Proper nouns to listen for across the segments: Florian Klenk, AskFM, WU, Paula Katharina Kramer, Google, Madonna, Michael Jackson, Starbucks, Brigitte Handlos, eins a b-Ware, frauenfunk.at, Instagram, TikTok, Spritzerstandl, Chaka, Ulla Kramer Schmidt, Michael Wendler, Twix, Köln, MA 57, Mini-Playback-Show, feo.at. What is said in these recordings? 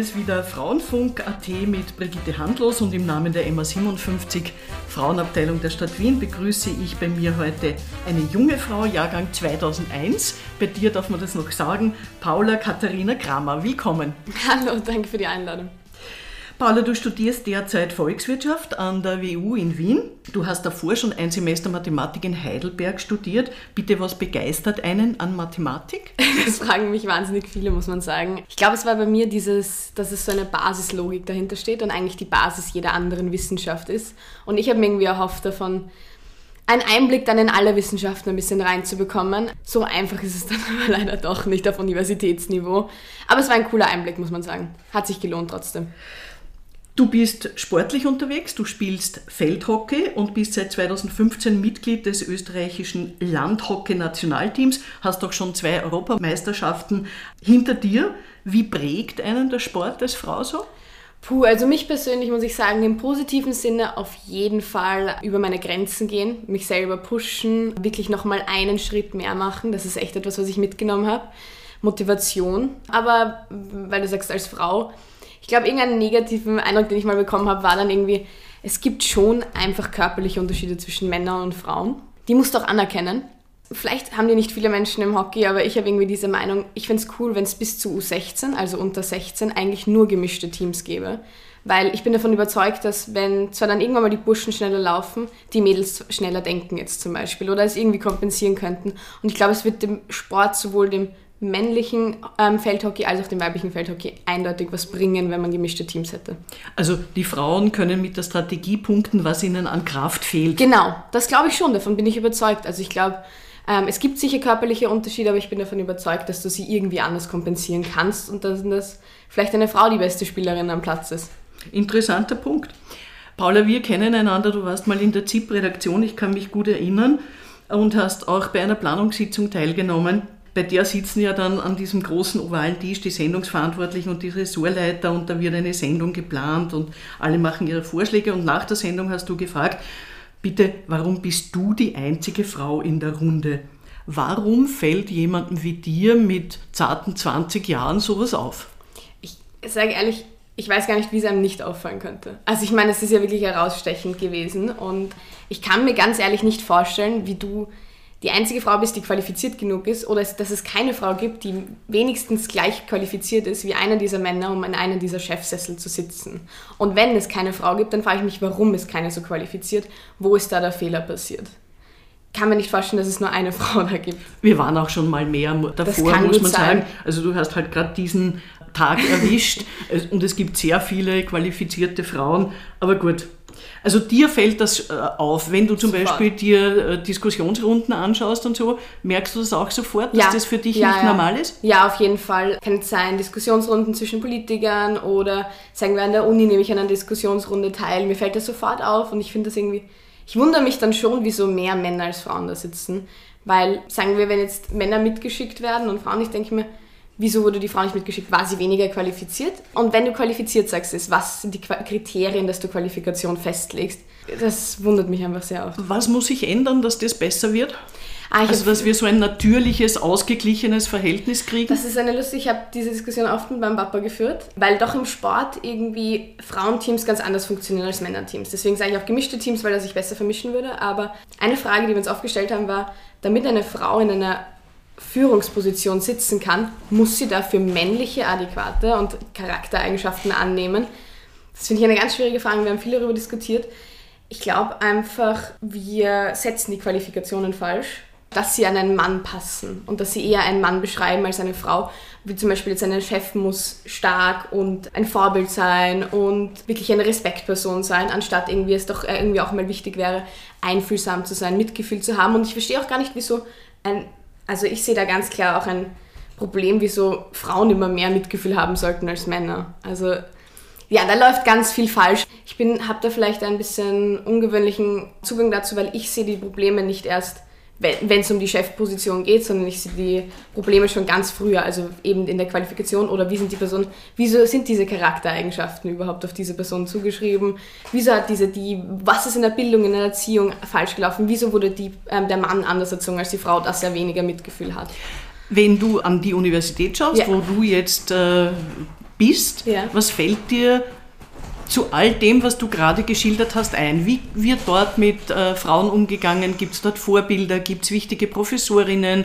ist wieder frauenfunk.at mit Brigitte Handlos und im Namen der MA 57 Frauenabteilung der Stadt Wien begrüße ich bei mir heute eine junge Frau, Jahrgang 2001. Bei dir darf man das noch sagen, Paula Katharina Kramer. Willkommen. Hallo, danke für die Einladung. Paula, du studierst derzeit Volkswirtschaft an der WU in Wien. Du hast davor schon ein Semester Mathematik in Heidelberg studiert. Bitte, was begeistert einen an Mathematik? Das fragen mich wahnsinnig viele, muss man sagen. Ich glaube, es war bei mir dass es so eine Basislogik dahinter steht und eigentlich die Basis jeder anderen Wissenschaft ist. Und ich habe mir irgendwie erhofft davon, einen Einblick dann in alle Wissenschaften ein bisschen reinzubekommen. So einfach ist es dann aber leider doch nicht auf Universitätsniveau. Aber es war ein cooler Einblick, muss man sagen. Hat sich gelohnt trotzdem. Du bist sportlich unterwegs, du spielst Feldhockey und bist seit 2015 Mitglied des österreichischen Landhockey-Nationalteams, hast auch schon 2 Europameisterschaften hinter dir. Wie prägt einen der Sport als Frau so? Puh, also mich persönlich muss ich sagen, im positiven Sinne auf jeden Fall über meine Grenzen gehen, mich selber pushen, wirklich nochmal einen Schritt mehr machen. Das ist echt etwas, was ich mitgenommen habe. Motivation. Aber weil du sagst, als Frau... Ich glaube, irgendeinen negativen Eindruck, den ich mal bekommen habe, war dann irgendwie, es gibt schon einfach körperliche Unterschiede zwischen Männern und Frauen. Die musst du auch anerkennen. Vielleicht haben die nicht viele Menschen im Hockey, aber ich habe irgendwie diese Meinung, ich fände es cool, wenn es bis zu U16, also unter 16, eigentlich nur gemischte Teams gäbe. Weil ich bin davon überzeugt, dass wenn zwar dann irgendwann mal die Burschen schneller laufen, die Mädels schneller denken jetzt zum Beispiel oder es irgendwie kompensieren könnten. Und ich glaube, es wird dem Sport sowohl dem männlichen Feldhockey als auch dem weiblichen Feldhockey eindeutig was bringen, wenn man gemischte Teams hätte. Also die Frauen können mit der Strategie punkten, was ihnen an Kraft fehlt. Genau, das glaube ich schon, davon bin ich überzeugt. Also ich glaube, es gibt sicher körperliche Unterschiede, aber ich bin davon überzeugt, dass du sie irgendwie anders kompensieren kannst und dass vielleicht eine Frau die beste Spielerin am Platz ist. Interessanter Punkt. Paula, wir kennen einander, du warst mal in der ZIP-Redaktion, ich kann mich gut erinnern, und hast auch bei einer Planungssitzung teilgenommen. Bei der sitzen ja dann an diesem großen ovalen Tisch die Sendungsverantwortlichen und die Ressortleiter und da wird eine Sendung geplant und alle machen ihre Vorschläge und nach der Sendung hast du gefragt, bitte, warum bist du die einzige Frau in der Runde? Warum fällt jemandem wie dir mit zarten 20 Jahren sowas auf? Ich sage ehrlich, ich weiß gar nicht, wie es einem nicht auffallen könnte. Also ich meine, es ist ja wirklich herausstechend gewesen und ich kann mir ganz ehrlich nicht vorstellen, wie du die einzige Frau bist, die qualifiziert genug ist oder dass es keine Frau gibt, die wenigstens gleich qualifiziert ist wie einer dieser Männer, um in einer dieser Chefsessel zu sitzen. Und wenn es keine Frau gibt, dann frage ich mich, warum ist keine so qualifiziert? Wo ist da der Fehler passiert? Kann man nicht vorstellen, dass es nur eine Frau da gibt. Wir waren auch schon mal mehr davor, muss man sagen. Also du hast halt gerade diesen Tag erwischt und es gibt sehr viele qualifizierte Frauen, aber gut. Also dir fällt das auf, wenn du zum Beispiel dir Diskussionsrunden anschaust und so, merkst du das auch sofort, dass das für dich nicht normal ist? Ja, auf jeden Fall. Kann es sein, Diskussionsrunden zwischen Politikern oder sagen wir an der Uni nehme ich an einer Diskussionsrunde teil, mir fällt das sofort auf und ich finde das irgendwie, ich wundere mich dann schon, wieso mehr Männer als Frauen da sitzen, weil sagen wir, wenn jetzt Männer mitgeschickt werden und Frauen nicht, denke ich mir, wieso wurde die Frau nicht mitgeschickt? War sie weniger qualifiziert? Und wenn du qualifiziert sagst, was sind die Kriterien, dass du Qualifikation festlegst? Das wundert mich einfach sehr oft. Was muss sich ändern, dass das besser wird? Also, dass wir so ein natürliches, ausgeglichenes Verhältnis kriegen? Das ist eine Lust. Ich habe diese Diskussion oft mit meinem Papa geführt, weil doch im Sport irgendwie Frauenteams ganz anders funktionieren als Männerteams. Deswegen sage ich auch gemischte Teams, weil das sich besser vermischen würde. Aber eine Frage, die wir uns aufgestellt haben, war, damit eine Frau in einer Führungsposition sitzen kann, muss sie dafür männliche, adäquate und Charaktereigenschaften annehmen. Das finde ich eine ganz schwierige Frage, wir haben viel darüber diskutiert. Ich glaube einfach, wir setzen die Qualifikationen falsch, dass sie an einen Mann passen und dass sie eher einen Mann beschreiben als eine Frau. Wie zum Beispiel jetzt ein Chef muss stark und ein Vorbild sein und wirklich eine Respektperson sein, anstatt irgendwie es doch irgendwie auch mal wichtig wäre, einfühlsam zu sein, Mitgefühl zu haben. Und ich verstehe auch gar nicht, wieso Also ich sehe da ganz klar auch ein Problem, wieso Frauen immer mehr Mitgefühl haben sollten als Männer. Also ja, da läuft ganz viel falsch. Ich habe da vielleicht ein bisschen ungewöhnlichen Zugang dazu, weil ich sehe die Probleme nicht erst, wenn es um die Chefposition geht, sondern ich sehe die Probleme schon ganz früher, also eben in der Qualifikation oder wieso sind diese Charaktereigenschaften überhaupt auf diese Person zugeschrieben, wieso hat was ist in der Bildung, in der Erziehung falsch gelaufen, wieso wurde der Mann anders erzogen als die Frau, dass er weniger Mitgefühl hat. Wenn du an die Universität schaust, wo du jetzt bist, ja. Was fällt dir zu all dem, was du gerade geschildert hast, ein? Wie wird dort mit Frauen umgegangen? Gibt es dort Vorbilder? Gibt es wichtige Professorinnen?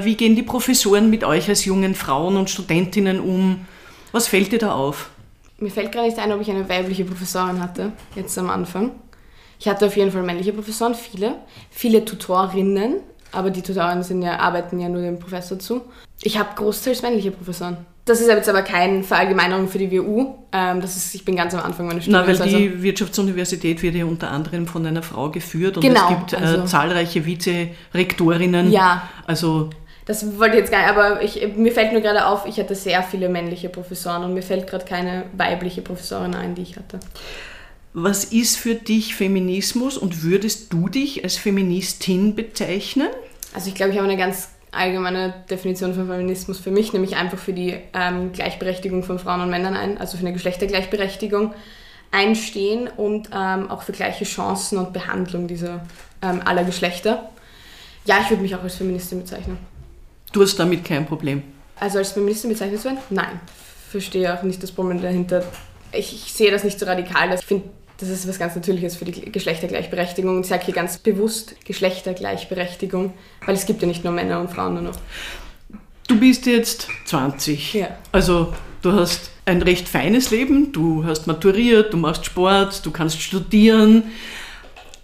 Wie gehen die Professoren mit euch als jungen Frauen und Studentinnen um? Was fällt dir da auf? Mir fällt gar nicht ein, ob ich eine weibliche Professorin hatte, jetzt am Anfang. Ich hatte auf jeden Fall männliche Professoren, viele Tutorinnen, aber die Tutorinnen arbeiten ja nur dem Professor zu. Ich habe großteils männliche Professoren. Das ist jetzt aber keine Verallgemeinerung für die WU. Ich bin ganz am Anfang meiner Studie. Na, weil die Wirtschaftsuniversität wird ja unter anderem von einer Frau geführt und genau, es gibt zahlreiche Vizerektorinnen. Ja, also das wollte ich jetzt gar nicht, aber mir fällt nur gerade auf, ich hatte sehr viele männliche Professoren und mir fällt gerade keine weibliche Professorin ein, die ich hatte. Was ist für dich Feminismus und würdest du dich als Feministin bezeichnen? Also ich glaube, ich habe eine ganz allgemeine Definition von Feminismus für mich, nämlich einfach für die Gleichberechtigung von Frauen und Männern ein, also für eine Geschlechtergleichberechtigung einstehen und auch für gleiche Chancen und Behandlung dieser aller Geschlechter. Ja, ich würde mich auch als Feministin bezeichnen. Du hast damit kein Problem? Also als Feministin bezeichnet zu werden? Nein. Ich verstehe auch nicht das Problem dahinter. Ich sehe das nicht so radikal. Ich finde, das ist was ganz Natürliches für die Geschlechtergleichberechtigung. Ich sage hier ganz bewusst Geschlechtergleichberechtigung, weil es gibt ja nicht nur Männer und Frauen nur noch. Du bist jetzt 20. Ja. Also du hast ein recht feines Leben. Du hast maturiert, du machst Sport, du kannst studieren.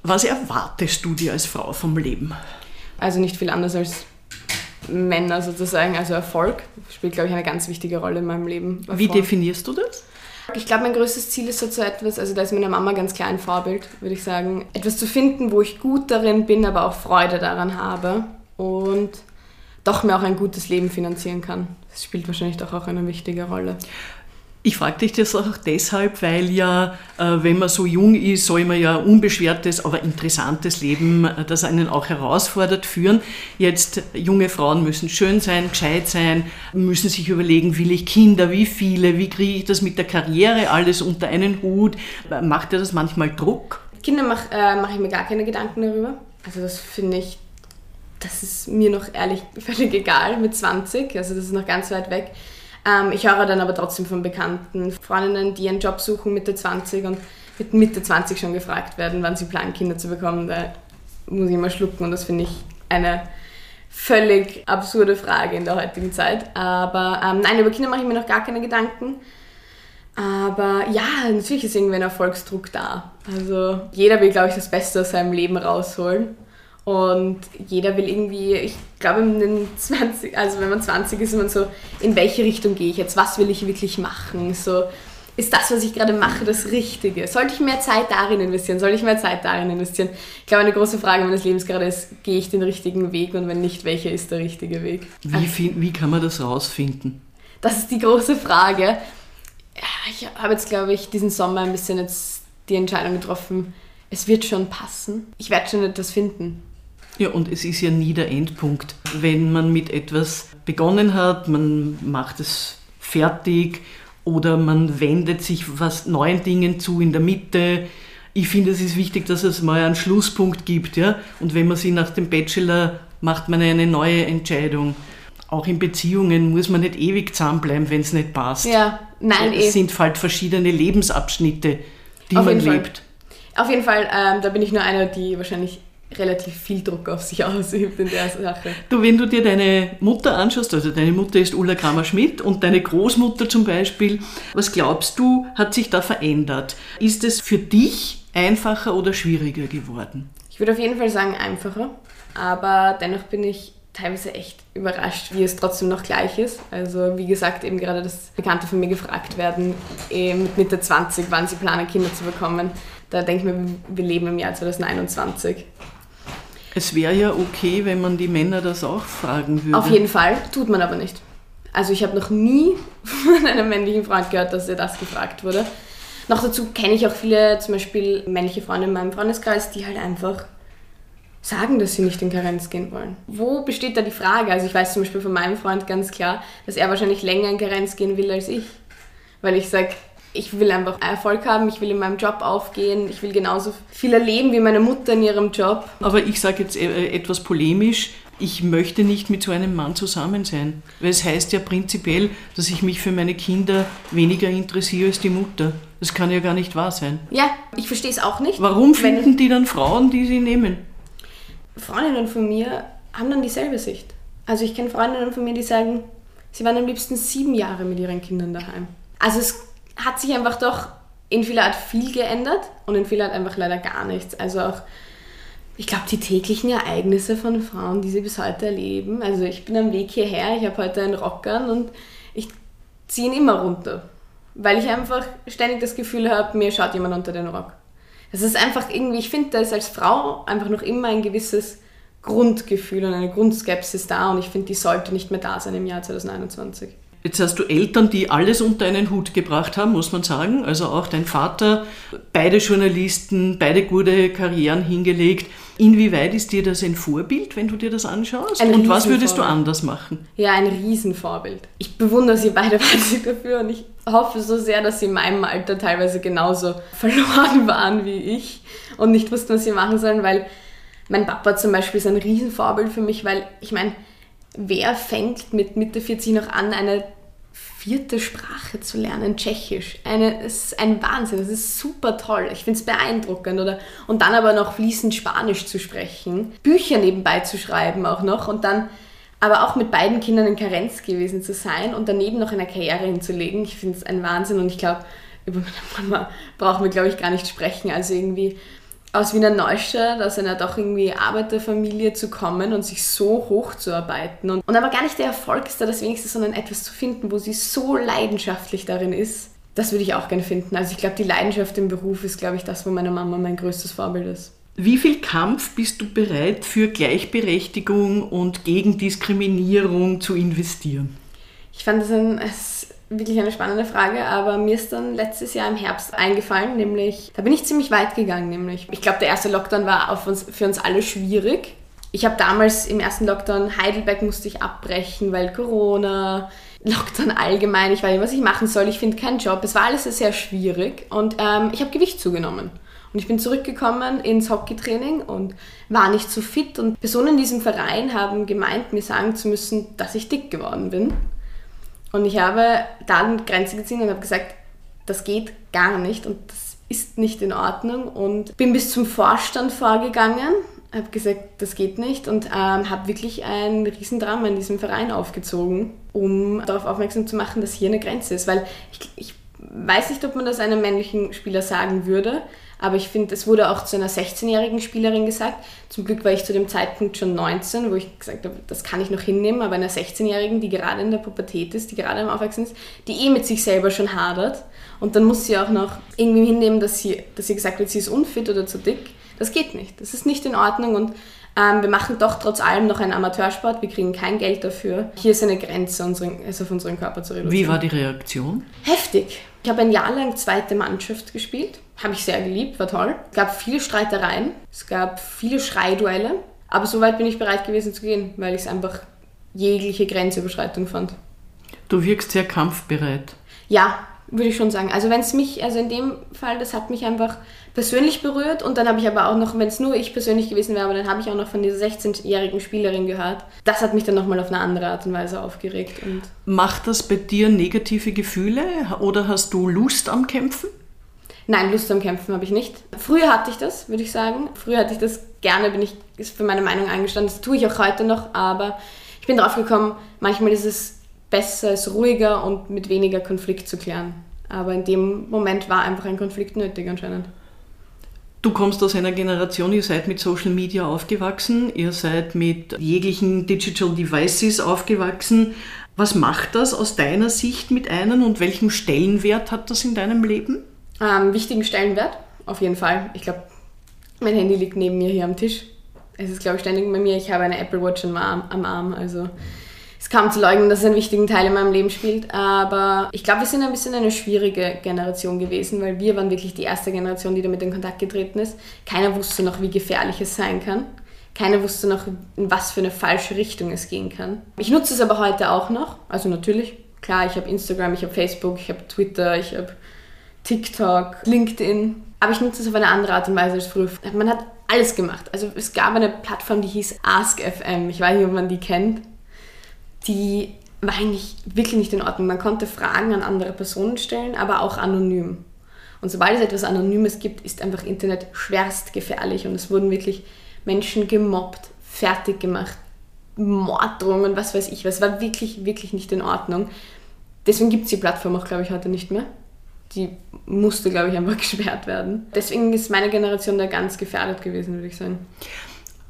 Was erwartest du dir als Frau vom Leben? Also nicht viel anders als Männer sozusagen. Also Erfolg spielt, glaube ich, eine ganz wichtige Rolle in meinem Leben. Erfolg. Wie definierst du das? Ich glaube, mein größtes Ziel ist so etwas, also da ist meine Mama ganz klar ein Vorbild, würde ich sagen. Etwas zu finden, wo ich gut darin bin, aber auch Freude daran habe und doch mir auch ein gutes Leben finanzieren kann. Das spielt wahrscheinlich doch auch eine wichtige Rolle. Ich frage dich das auch deshalb, weil ja, wenn man so jung ist, soll man ja unbeschwertes, aber interessantes Leben, das einen auch herausfordert, führen. Jetzt, junge Frauen müssen schön sein, gescheit sein, müssen sich überlegen, will ich Kinder, wie viele, wie kriege ich das mit der Karriere alles unter einen Hut? Macht dir das manchmal Druck? Kinder mache ich mir gar keine Gedanken darüber. Also das finde ich, das ist mir noch ehrlich völlig egal mit 20, also das ist noch ganz weit weg. Ich höre dann aber trotzdem von Bekannten, Freundinnen, die einen Job suchen Mitte 20 und mit Mitte 20 schon gefragt werden, wann sie planen, Kinder zu bekommen. Da muss ich immer schlucken und das finde ich eine völlig absurde Frage in der heutigen Zeit. Aber nein, über Kinder mache ich mir noch gar keine Gedanken. Aber ja, natürlich ist irgendwie ein Erfolgsdruck da. Also jeder will, glaube ich, das Beste aus seinem Leben rausholen. Und jeder will irgendwie, ich glaube, wenn man 20 ist, ist man so, in welche Richtung gehe ich jetzt? Was will ich wirklich machen? So, ist das, was ich gerade mache, das Richtige? Sollte ich mehr Zeit darin investieren? Ich glaube, eine große Frage meines Lebens gerade ist, gehe ich den richtigen Weg? Und wenn nicht, welcher ist der richtige Weg? Wie kann man das rausfinden? Das ist die große Frage. Ich habe jetzt, glaube ich, diesen Sommer ein bisschen jetzt die Entscheidung getroffen, es wird schon passen. Ich werde schon etwas finden. Ja, und es ist ja nie der Endpunkt. Wenn man mit etwas begonnen hat, man macht es fertig oder man wendet sich was neuen Dingen zu in der Mitte. Ich finde, es ist wichtig, dass es mal einen Schlusspunkt gibt. Ja? Und wenn man sich nach dem Bachelor macht, man eine neue Entscheidung. Auch in Beziehungen muss man nicht ewig zusammenbleiben, wenn es nicht passt. Ja, nein, es sind halt verschiedene Lebensabschnitte, die man lebt. Auf jeden Fall, da bin ich nur einer, die wahrscheinlich relativ viel Druck auf sich ausübt in der Sache. Du, wenn du dir deine Mutter anschaust, also deine Mutter ist Ulla Kramer Schmidt und deine Großmutter zum Beispiel, was glaubst du, hat sich da verändert? Ist es für dich einfacher oder schwieriger geworden? Ich würde auf jeden Fall sagen einfacher, aber dennoch bin ich teilweise echt überrascht, wie es trotzdem noch gleich ist. Also wie gesagt, eben gerade, dass Bekannte von mir gefragt werden, mit Mitte 20, wann sie planen, Kinder zu bekommen. Da denke ich mir, wir leben im Jahr 2021. Es wäre ja okay, wenn man die Männer das auch fragen würde. Auf jeden Fall, tut man aber nicht. Also ich habe noch nie von einem männlichen Freund gehört, dass er das gefragt wurde. Noch dazu kenne ich auch viele, zum Beispiel männliche Freunde in meinem Freundeskreis, die halt einfach sagen, dass sie nicht in Karenz gehen wollen. Wo besteht da die Frage? Also ich weiß zum Beispiel von meinem Freund ganz klar, dass er wahrscheinlich länger in Karenz gehen will als ich. Weil ich sage, ich will einfach Erfolg haben, ich will in meinem Job aufgehen, ich will genauso viel erleben wie meine Mutter in ihrem Job. Aber ich sage jetzt etwas polemisch, ich möchte nicht mit so einem Mann zusammen sein. Weil es heißt ja prinzipiell, dass ich mich für meine Kinder weniger interessiere als die Mutter. Das kann ja gar nicht wahr sein. Ja, ich verstehe es auch nicht. Warum finden die dann Frauen, die sie nehmen? Freundinnen von mir haben dann dieselbe Sicht. Also ich kenne Freundinnen von mir, die sagen, sie waren am liebsten 7 Jahre mit ihren Kindern daheim. Also es hat sich einfach doch in vieler Art viel geändert und in vieler Art einfach leider gar nichts. Also auch, ich glaube, die täglichen Ereignisse von Frauen, die sie bis heute erleben. Also ich bin am Weg hierher, ich habe heute einen Rock an und ich ziehe ihn immer runter. Weil ich einfach ständig das Gefühl habe, mir schaut jemand unter den Rock. Das ist einfach irgendwie, ich finde, da ist als Frau einfach noch immer ein gewisses Grundgefühl und eine Grundskepsis da und ich finde, die sollte nicht mehr da sein im Jahr 2021. Jetzt hast du Eltern, die alles unter einen Hut gebracht haben, muss man sagen. Also auch dein Vater, beide Journalisten, beide gute Karrieren hingelegt. Inwieweit ist dir das ein Vorbild, wenn du dir das anschaust? Und was würdest du anders machen? Ja, ein Riesenvorbild. Ich bewundere sie beide wahnsinnig dafür und ich hoffe so sehr, dass sie in meinem Alter teilweise genauso verloren waren wie ich und nicht wussten, was sie machen sollen, weil mein Papa zum Beispiel ist ein Riesenvorbild für mich, weil ich meine, wer fängt mit Mitte 40 noch an, eine 4. Sprache zu lernen, Tschechisch? Es ist ein Wahnsinn, das ist super toll, ich finde es beeindruckend. Und dann aber noch fließend Spanisch zu sprechen, Bücher nebenbei zu schreiben auch noch und dann aber auch mit beiden Kindern in Karenz gewesen zu sein und daneben noch eine Karriere hinzulegen, ich finde es ein Wahnsinn und ich glaube, über meine Mama brauchen wir, glaube ich, gar nicht sprechen, also irgendwie aus Wiener Neustadt, aus einer doch irgendwie Arbeiterfamilie zu kommen und sich so hochzuarbeiten. Und aber gar nicht der Erfolg ist da das Wenigste, sondern etwas zu finden, wo sie so leidenschaftlich darin ist. Das würde ich auch gerne finden. Also ich glaube, die Leidenschaft im Beruf ist, glaube ich, das, wo meine Mama mein größtes Vorbild ist. Wie viel Kampf bist du bereit, für Gleichberechtigung und gegen Diskriminierung zu investieren? Ich fand das wirklich eine spannende Frage, aber mir ist dann letztes Jahr im Herbst eingefallen, nämlich, da bin ich ziemlich weit gegangen, nämlich. Ich glaube, der erste Lockdown war für uns alle schwierig. Ich habe damals im ersten Lockdown, Heidelberg musste ich abbrechen, weil Corona, Lockdown allgemein, ich weiß nicht, was ich machen soll, ich finde keinen Job. Es war alles sehr schwierig und ich habe Gewicht zugenommen. Und ich bin zurückgekommen ins Hockeytraining und war nicht so fit. Und Personen in diesem Verein haben gemeint, mir sagen zu müssen, dass ich dick geworden bin. Und ich habe da eine Grenze gezogen und habe gesagt, das geht gar nicht und das ist nicht in Ordnung. Und bin bis zum Vorstand vorgegangen, habe gesagt, das geht nicht und habe wirklich ein Riesendrama in diesem Verein aufgezogen, um darauf aufmerksam zu machen, dass hier eine Grenze ist. Weil ich weiß nicht, ob man das einem männlichen Spieler sagen würde, aber ich finde, es wurde auch zu einer 16-jährigen Spielerin gesagt. Zum Glück war ich zu dem Zeitpunkt schon 19, wo ich gesagt habe, das kann ich noch hinnehmen. Aber einer 16-Jährigen, die gerade in der Pubertät ist, die gerade am Aufwachsen ist, die mit sich selber schon hadert. Und dann muss sie auch noch irgendwie hinnehmen, dass sie gesagt wird, sie ist unfit oder zu dick. Das geht nicht. Das ist nicht in Ordnung. Und wir machen doch trotz allem noch einen Amateursport. Wir kriegen kein Geld dafür. Hier ist eine Grenze, auf unseren Körper zu reduzieren. Wie war die Reaktion? Heftig. Ich habe ein Jahr lang 2. Mannschaft gespielt. Habe ich sehr geliebt, war toll. Es gab viele Streitereien, es gab viele Schreiduelle. Aber so weit bin ich bereit gewesen zu gehen, weil ich es einfach jegliche Grenzüberschreitung fand. Du wirkst sehr kampfbereit. Ja, würde ich schon sagen. Also wenn es mich, also in dem Fall, das hat mich einfach persönlich berührt. Und dann habe ich aber auch noch, wenn es nur ich persönlich gewesen wäre, aber dann habe ich auch noch von dieser 16-jährigen Spielerin gehört. Das hat mich dann nochmal auf eine andere Art und Weise aufgeregt. Und macht das bei dir negative Gefühle oder hast du Lust am Kämpfen? Nein, Lust am Kämpfen habe ich nicht. Früher hatte ich das, würde ich sagen. Früher hatte ich das gerne, ist für meine Meinung eingestanden. Das tue ich auch heute noch, aber ich bin drauf gekommen, manchmal ist es besser, es ruhiger und mit weniger Konflikt zu klären. Aber in dem Moment war einfach ein Konflikt nötig anscheinend. Du kommst aus einer Generation, ihr seid mit Social Media aufgewachsen, ihr seid mit jeglichen Digital Devices aufgewachsen. Was macht das aus deiner Sicht mit einem und welchen Stellenwert hat das in deinem Leben? Wichtigen Stellenwert, auf jeden Fall. Ich glaube, mein Handy liegt neben mir hier am Tisch. Es ist, glaube ich, ständig bei mir. Ich habe eine Apple Watch am Arm. Also es ist kaum zu leugnen, dass es einen wichtigen Teil in meinem Leben spielt. Aber ich glaube, wir sind ein bisschen eine schwierige Generation gewesen, weil wir waren wirklich die erste Generation, die damit in Kontakt getreten ist. Keiner wusste noch, wie gefährlich es sein kann. Keiner wusste noch, in was für eine falsche Richtung es gehen kann. Ich nutze es aber heute auch noch. Also natürlich, klar, ich habe Instagram, ich habe Facebook, ich habe Twitter, ich habe TikTok, LinkedIn. Aber ich nutze es auf eine andere Art und Weise als früher. Man hat alles gemacht. Also es gab eine Plattform, die hieß AskFM. Ich weiß nicht, ob man die kennt. Die war eigentlich wirklich nicht in Ordnung. Man konnte Fragen an andere Personen stellen, aber auch anonym. Und sobald es etwas Anonymes gibt, ist einfach Internet schwerst gefährlich. Und es wurden wirklich Menschen gemobbt, fertig gemacht, Morddrohungen, was weiß ich was. Es war wirklich, wirklich nicht in Ordnung. Deswegen gibt es die Plattform auch, glaube ich, heute nicht mehr. Die musste, glaube ich, einfach gesperrt werden. Deswegen ist meine Generation da ganz gefährdet gewesen, würde ich sagen.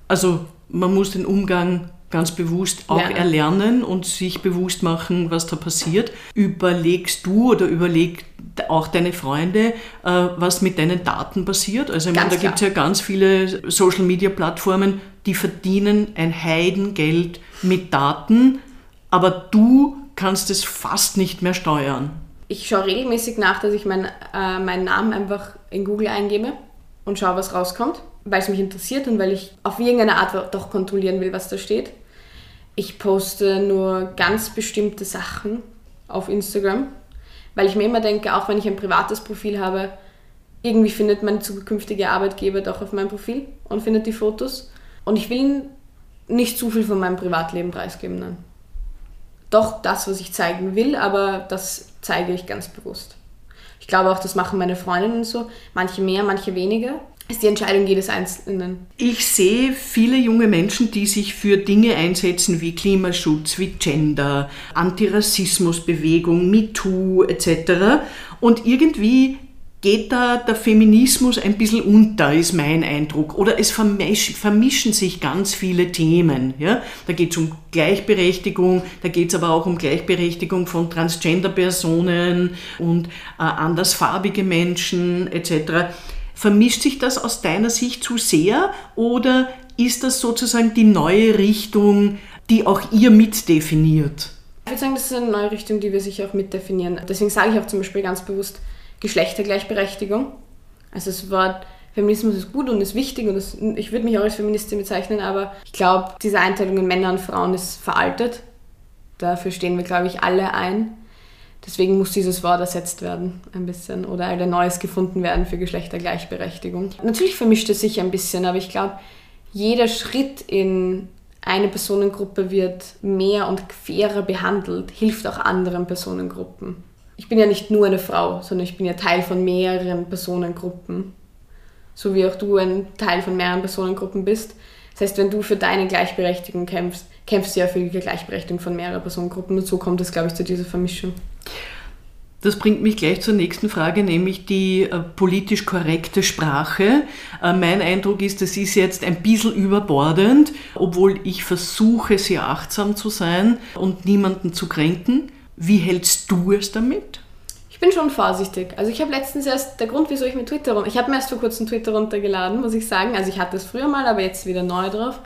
Also man muss den Umgang ganz bewusst auch erlernen und sich bewusst machen, was da passiert. Überlegst du oder überlegt auch deine Freunde, was mit deinen Daten passiert? Also ich meine, da gibt es ja ganz viele Social-Media-Plattformen, die verdienen ein Heidengeld mit Daten, aber du kannst es fast nicht mehr steuern. Ich schaue regelmäßig nach, dass ich meinen Namen einfach in Google eingebe und schaue, was rauskommt, weil es mich interessiert und weil ich auf irgendeine Art doch kontrollieren will, was da steht. Ich poste nur ganz bestimmte Sachen auf Instagram, weil ich mir immer denke, auch wenn ich ein privates Profil habe, irgendwie findet mein zukünftiger Arbeitgeber doch auf meinem Profil und findet die Fotos. Und ich will nicht zu viel von meinem Privatleben preisgeben, nein. Doch das, was ich zeigen will, aber das zeige ich ganz bewusst. Ich glaube auch, das machen meine Freundinnen so, manche mehr, manche weniger. Ist die Entscheidung jedes Einzelnen. Ich sehe viele junge Menschen, die sich für Dinge einsetzen wie Klimaschutz, wie Gender, Antirassismusbewegung, MeToo etc. Und irgendwie geht da der Feminismus ein bisschen unter, ist mein Eindruck. Oder es vermischen sich ganz viele Themen. Ja? Da geht es um Gleichberechtigung, da geht es aber auch um Gleichberechtigung von Transgender-Personen und andersfarbige Menschen etc. Vermischt sich das aus deiner Sicht zu sehr oder ist das sozusagen die neue Richtung, die auch ihr mitdefiniert? Ich würde sagen, das ist eine neue Richtung, die wir sicher auch mitdefinieren. Deswegen sage ich auch zum Beispiel ganz bewusst Geschlechtergleichberechtigung. Also das Wort Feminismus ist gut und ist wichtig und ich würde mich auch als Feministin bezeichnen, aber ich glaube, diese Einteilung in Männer und Frauen ist veraltet. Dafür stehen wir, glaube ich, alle ein. Deswegen muss dieses Wort ersetzt werden ein bisschen oder ein neues gefunden werden für Geschlechtergleichberechtigung. Natürlich vermischt es sich ein bisschen, aber ich glaube, jeder Schritt in eine Personengruppe wird mehr und fairer behandelt, hilft auch anderen Personengruppen. Ich bin ja nicht nur eine Frau, sondern ich bin ja Teil von mehreren Personengruppen. So wie auch du ein Teil von mehreren Personengruppen bist. Das heißt, wenn du für deine Gleichberechtigung kämpfst, kämpfst du ja für die Gleichberechtigung von mehreren Personengruppen. Und so kommt es, glaube ich, zu dieser Vermischung. Das bringt mich gleich zur nächsten Frage, nämlich die politisch korrekte Sprache. Mein Eindruck ist, das ist jetzt ein bisschen überbordend, obwohl ich versuche, sehr achtsam zu sein und niemanden zu kränken. Wie hältst du es damit? Ich bin schon vorsichtig. Also ich habe letztens erst, der Grund, wieso ich mir Twitter, ich habe mir erst vor kurzem Twitter runtergeladen, muss ich sagen. Also ich hatte es früher mal, aber jetzt wieder neu drauf.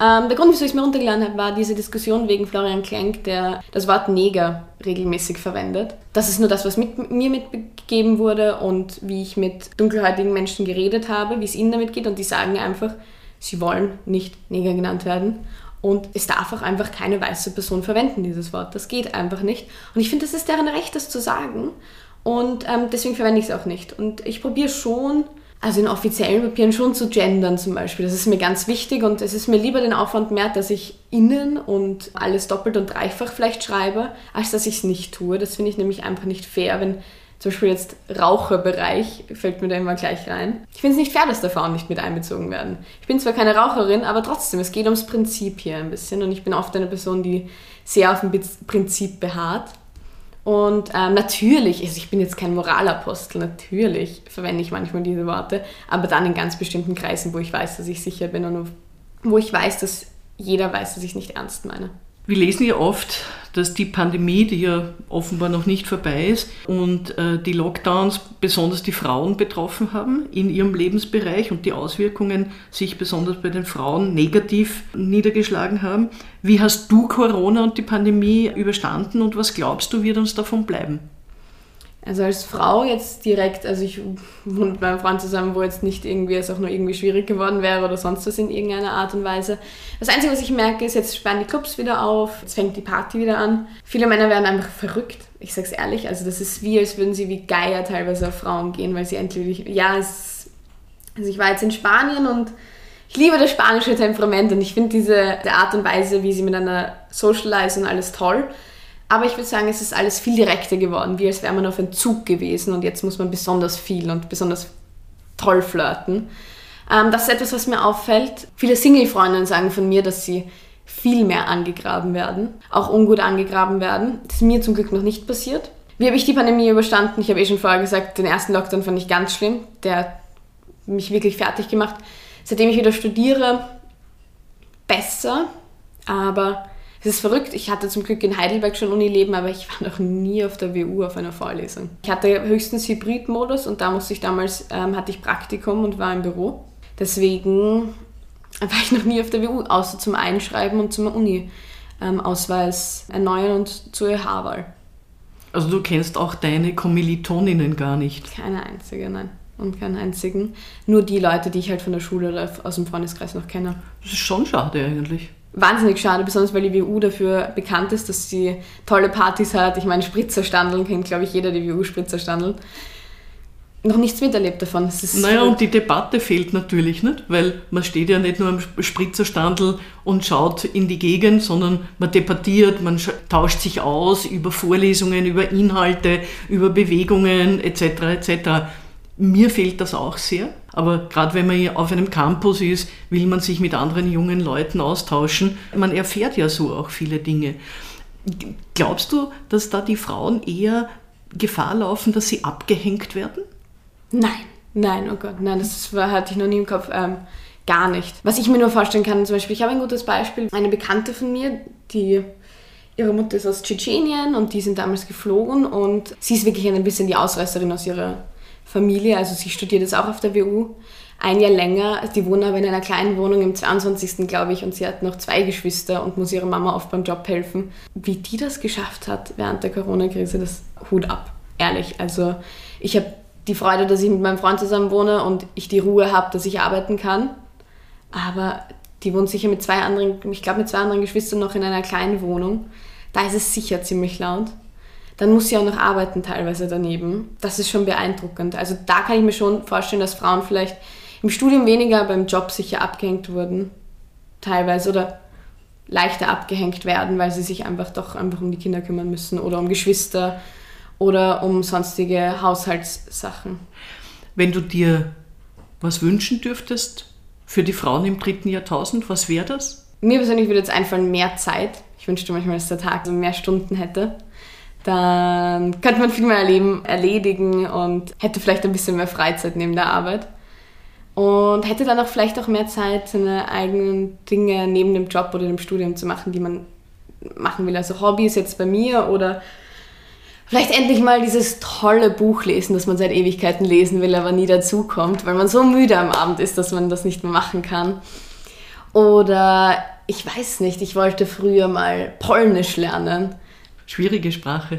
Der Grund, wieso ich es mir runtergeladen habe, war diese Diskussion wegen Florian Klenk, der das Wort Neger regelmäßig verwendet. Das ist nur das, was mir mitgegeben wurde und wie ich mit dunkelhäutigen Menschen geredet habe, wie es ihnen damit geht. Und die sagen einfach, sie wollen nicht Neger genannt werden. Und es darf auch einfach keine weiße Person verwenden, dieses Wort. Das geht einfach nicht. Und ich finde, das ist deren Recht, das zu sagen. Und deswegen verwende ich es auch nicht. Und ich probiere schon... Also in offiziellen Papieren schon zu gendern zum Beispiel. Das ist mir ganz wichtig und es ist mir lieber den Aufwand mehr, dass ich innen und alles doppelt und dreifach vielleicht schreibe, als dass ich es nicht tue. Das finde ich nämlich einfach nicht fair, wenn zum Beispiel jetzt Raucherbereich, fällt mir da immer gleich rein. Ich finde es nicht fair, dass da Frauen nicht mit einbezogen werden. Ich bin zwar keine Raucherin, aber trotzdem, es geht ums Prinzip hier ein bisschen und ich bin oft eine Person, die sehr auf dem Prinzip beharrt. Und natürlich, also ich bin jetzt kein Moralapostel, natürlich verwende ich manchmal diese Worte, aber dann in ganz bestimmten Kreisen, wo ich weiß, dass ich sicher bin und wo ich weiß, dass jeder weiß, dass ich nicht ernst meine. Wir lesen ja oft, dass die Pandemie, die ja offenbar noch nicht vorbei ist, und die Lockdowns besonders die Frauen betroffen haben in ihrem Lebensbereich und die Auswirkungen sich besonders bei den Frauen negativ niedergeschlagen haben. Wie hast du Corona und die Pandemie überstanden und was glaubst du, wird uns davon bleiben? Also als Frau jetzt direkt, also ich wohne mit meinem Freund zusammen, wo jetzt nicht irgendwie es auch nur irgendwie schwierig geworden wäre oder sonst was in irgendeiner Art und Weise. Das Einzige, was ich merke, ist, jetzt sperren die Clubs wieder auf, jetzt fängt die Party wieder an. Viele Männer werden einfach verrückt, ich sag's ehrlich. Also das ist wie, als würden sie wie Geier teilweise auf Frauen gehen, weil sie endlich, ja, also ich war jetzt in Spanien und Ich liebe das spanische Temperament und ich finde die Art und Weise, wie sie miteinander socialisen, alles toll. Aber ich würde sagen, es ist alles viel direkter geworden, wie als wäre man auf einem Zug gewesen und jetzt muss man besonders viel und besonders toll flirten. Das ist etwas, was mir auffällt. Viele Single-Freundinnen sagen von mir, dass sie viel mehr angegraben werden, auch ungut angegraben werden. Das ist mir zum Glück noch nicht passiert. Wie habe ich die Pandemie überstanden? Ich habe schon vorher gesagt, den ersten Lockdown fand ich ganz schlimm. Der hat mich wirklich fertig gemacht. Seitdem ich wieder studiere, besser, aber es ist verrückt. Ich hatte zum Glück in Heidelberg schon Unileben, aber ich war noch nie auf der WU auf einer Vorlesung. Ich hatte höchstens Hybridmodus und da musste ich damals, hatte ich Praktikum und war im Büro. Deswegen war ich noch nie auf der WU, außer zum Einschreiben und zum Uni-Ausweis erneuern und zur ÖH-Wahl. Also du kennst auch deine Kommilitoninnen gar nicht? Keine einzige, nein. Und keinen einzigen. Nur die Leute, die ich halt von der Schule oder aus dem Freundeskreis noch kenne. Das ist schon schade eigentlich. Wahnsinnig schade, besonders weil die WU dafür bekannt ist, dass sie tolle Partys hat. Ich meine, Spritzerstandeln kennt, glaube ich, jeder, die WU-Spritzerstandeln. Noch nichts miterlebt davon. Das ist naja, und die Debatte fehlt natürlich nicht, weil man steht ja nicht nur am Spritzerstandl und schaut in die Gegend, sondern man debattiert, man tauscht sich aus über Vorlesungen, über Inhalte, über Bewegungen etc. etc. Mir fehlt das auch sehr, aber gerade wenn man auf einem Campus ist, will man sich mit anderen jungen Leuten austauschen. Man erfährt ja so auch viele Dinge. Glaubst du, dass da die Frauen eher Gefahr laufen, dass sie abgehängt werden? Nein, oh Gott, nein, das hatte ich noch nie im Kopf, gar nicht. Was ich mir nur vorstellen kann, zum Beispiel, ich habe ein gutes Beispiel, eine Bekannte von mir, ihre Mutter ist aus Tschetschenien und die sind damals geflogen und sie ist wirklich ein bisschen die Ausreißerin aus ihrer Familie, also sie studiert jetzt auch auf der WU, ein Jahr länger. Die wohnen aber in einer kleinen Wohnung im 22. glaube ich und sie hat noch 2 Geschwister und muss ihrer Mama oft beim Job helfen. Wie die das geschafft hat während der Corona-Krise, das Hut ab, ehrlich. Also ich habe die Freude, dass ich mit meinem Freund zusammen wohne und ich die Ruhe habe, dass ich arbeiten kann, aber die wohnt sicher mit 2 anderen Geschwistern noch in einer kleinen Wohnung. Da ist es sicher ziemlich laut. Dann muss sie auch noch arbeiten teilweise daneben. Das ist schon beeindruckend. Also da kann ich mir schon vorstellen, dass Frauen vielleicht im Studium weniger, beim Job sicher abgehängt wurden teilweise oder leichter abgehängt werden, weil sie sich einfach doch um die Kinder kümmern müssen oder um Geschwister oder um sonstige Haushaltssachen. Wenn du dir was wünschen dürftest für die Frauen im 3. Jahrtausend, was wäre das? Mir persönlich würde jetzt einfallen, mehr Zeit. Ich wünschte manchmal, dass der Tag so mehr Stunden hätte. Dann könnte man viel mehr erledigen und hätte vielleicht ein bisschen mehr Freizeit neben der Arbeit. Und hätte dann auch vielleicht auch mehr Zeit, seine eigenen Dinge neben dem Job oder dem Studium zu machen, die man machen will. Also Hobbys jetzt bei mir oder vielleicht endlich mal dieses tolle Buch lesen, das man seit Ewigkeiten lesen will, aber nie dazukommt, weil man so müde am Abend ist, dass man das nicht mehr machen kann. Oder ich weiß nicht, ich wollte früher mal Polnisch lernen. Schwierige Sprache.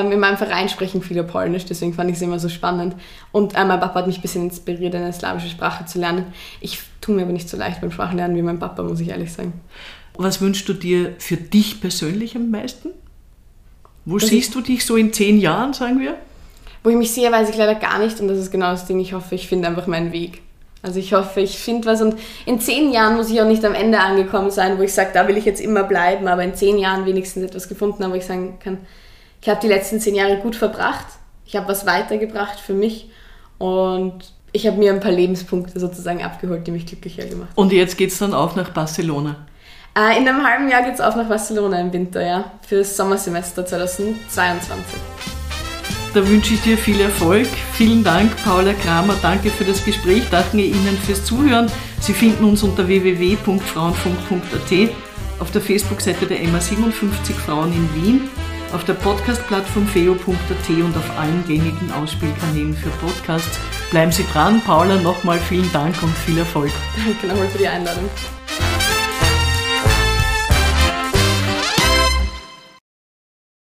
In meinem Verein sprechen viele Polnisch, deswegen fand ich es immer so spannend. Und mein Papa hat mich ein bisschen inspiriert, eine slawische Sprache zu lernen. Ich tue mir aber nicht so leicht beim Sprachenlernen wie mein Papa, muss ich ehrlich sagen. Was wünschst du dir für dich persönlich am meisten? Wo siehst du dich so in 10 Jahren, sagen wir? Wo ich mich sehe, weiß ich leider gar nicht. Und das ist genau das Ding. Ich hoffe, ich finde einfach meinen Weg. Also ich hoffe, ich finde was und in 10 Jahren muss ich auch nicht am Ende angekommen sein, wo ich sage, da will ich jetzt immer bleiben, aber in 10 Jahren wenigstens etwas gefunden haben, wo ich sagen kann, ich habe die letzten 10 Jahre gut verbracht, ich habe was weitergebracht für mich und ich habe mir ein paar Lebenspunkte sozusagen abgeholt, die mich glücklicher gemacht haben. Und jetzt geht's dann auch nach Barcelona? In einem halben Jahr geht's auch nach Barcelona im Winter, ja, fürs Sommersemester 2022. Da wünsche ich dir viel Erfolg. Vielen Dank, Paula Kramer. Danke für das Gespräch. Danke Ihnen fürs Zuhören. Sie finden uns unter www.frauenfunk.at, auf der Facebook-Seite der MA 57 Frauen in Wien, auf der Podcast-Plattform feo.at und auf allen gängigen Ausspielkanälen für Podcasts. Bleiben Sie dran. Paula, nochmal vielen Dank und viel Erfolg. Danke nochmal für die Einladung.